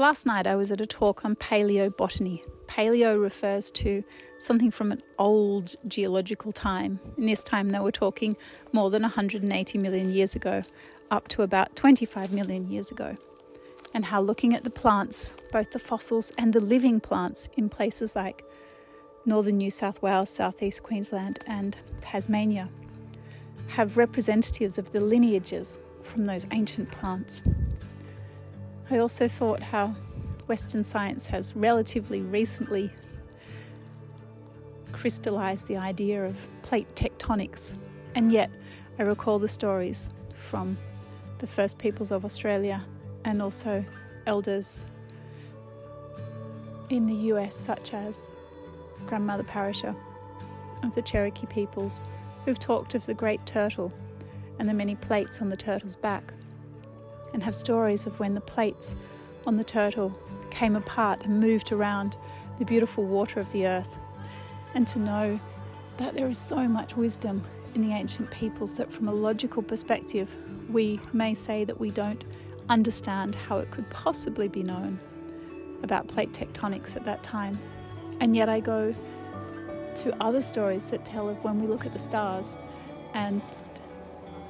Last night I was at a talk on paleobotany. Paleo refers to something from an old geological time. In this time they were talking more than 180 million years ago, up to about 25 million years ago. And how looking at the plants, both the fossils and the living plants in places like northern New South Wales, southeast Queensland and Tasmania have representatives of the lineages from those ancient plants. I also thought how Western science has relatively recently crystallised the idea of plate tectonics, and yet I recall the stories from the First Peoples of Australia and also elders in the US such as Grandmother Parisher of the Cherokee peoples, who've talked of the great turtle and the many plates on the turtle's back, and have stories of when the plates on the turtle came apart and moved around the beautiful water of the earth. And to know that there is so much wisdom in the ancient peoples that from a logical perspective we may say that we don't understand how it could possibly be known about plate tectonics at that time. And yet I go to other stories that tell of when we look at the stars, and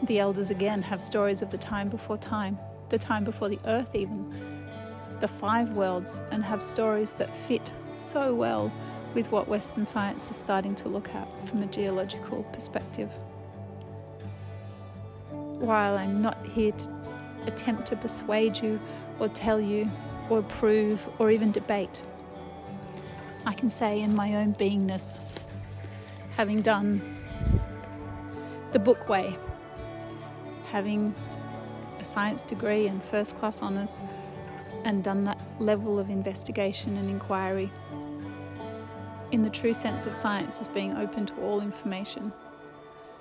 the elders again have stories of the time before time, the time before the earth even, the five worlds, and have stories that fit so well with what Western science is starting to look at from a geological perspective. While I'm not here to attempt to persuade you or tell you or prove or even debate, I can say in my own beingness, having done the book way, having a science degree and first class honours, and done that level of investigation and inquiry in the true sense of science as being open to all information.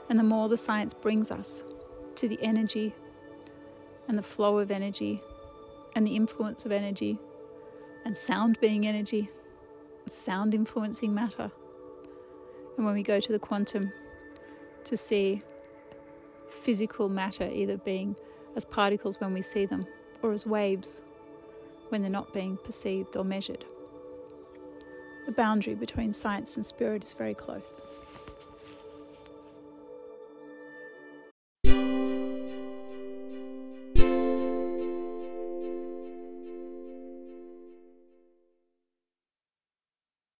And the more the science brings us to the energy and the flow of energy and the influence of energy and sound being energy, sound influencing matter. And when we go to the quantum to see physical matter either being as particles when we see them or as waves when they're not being perceived or measured. The boundary between science and spirit is very close.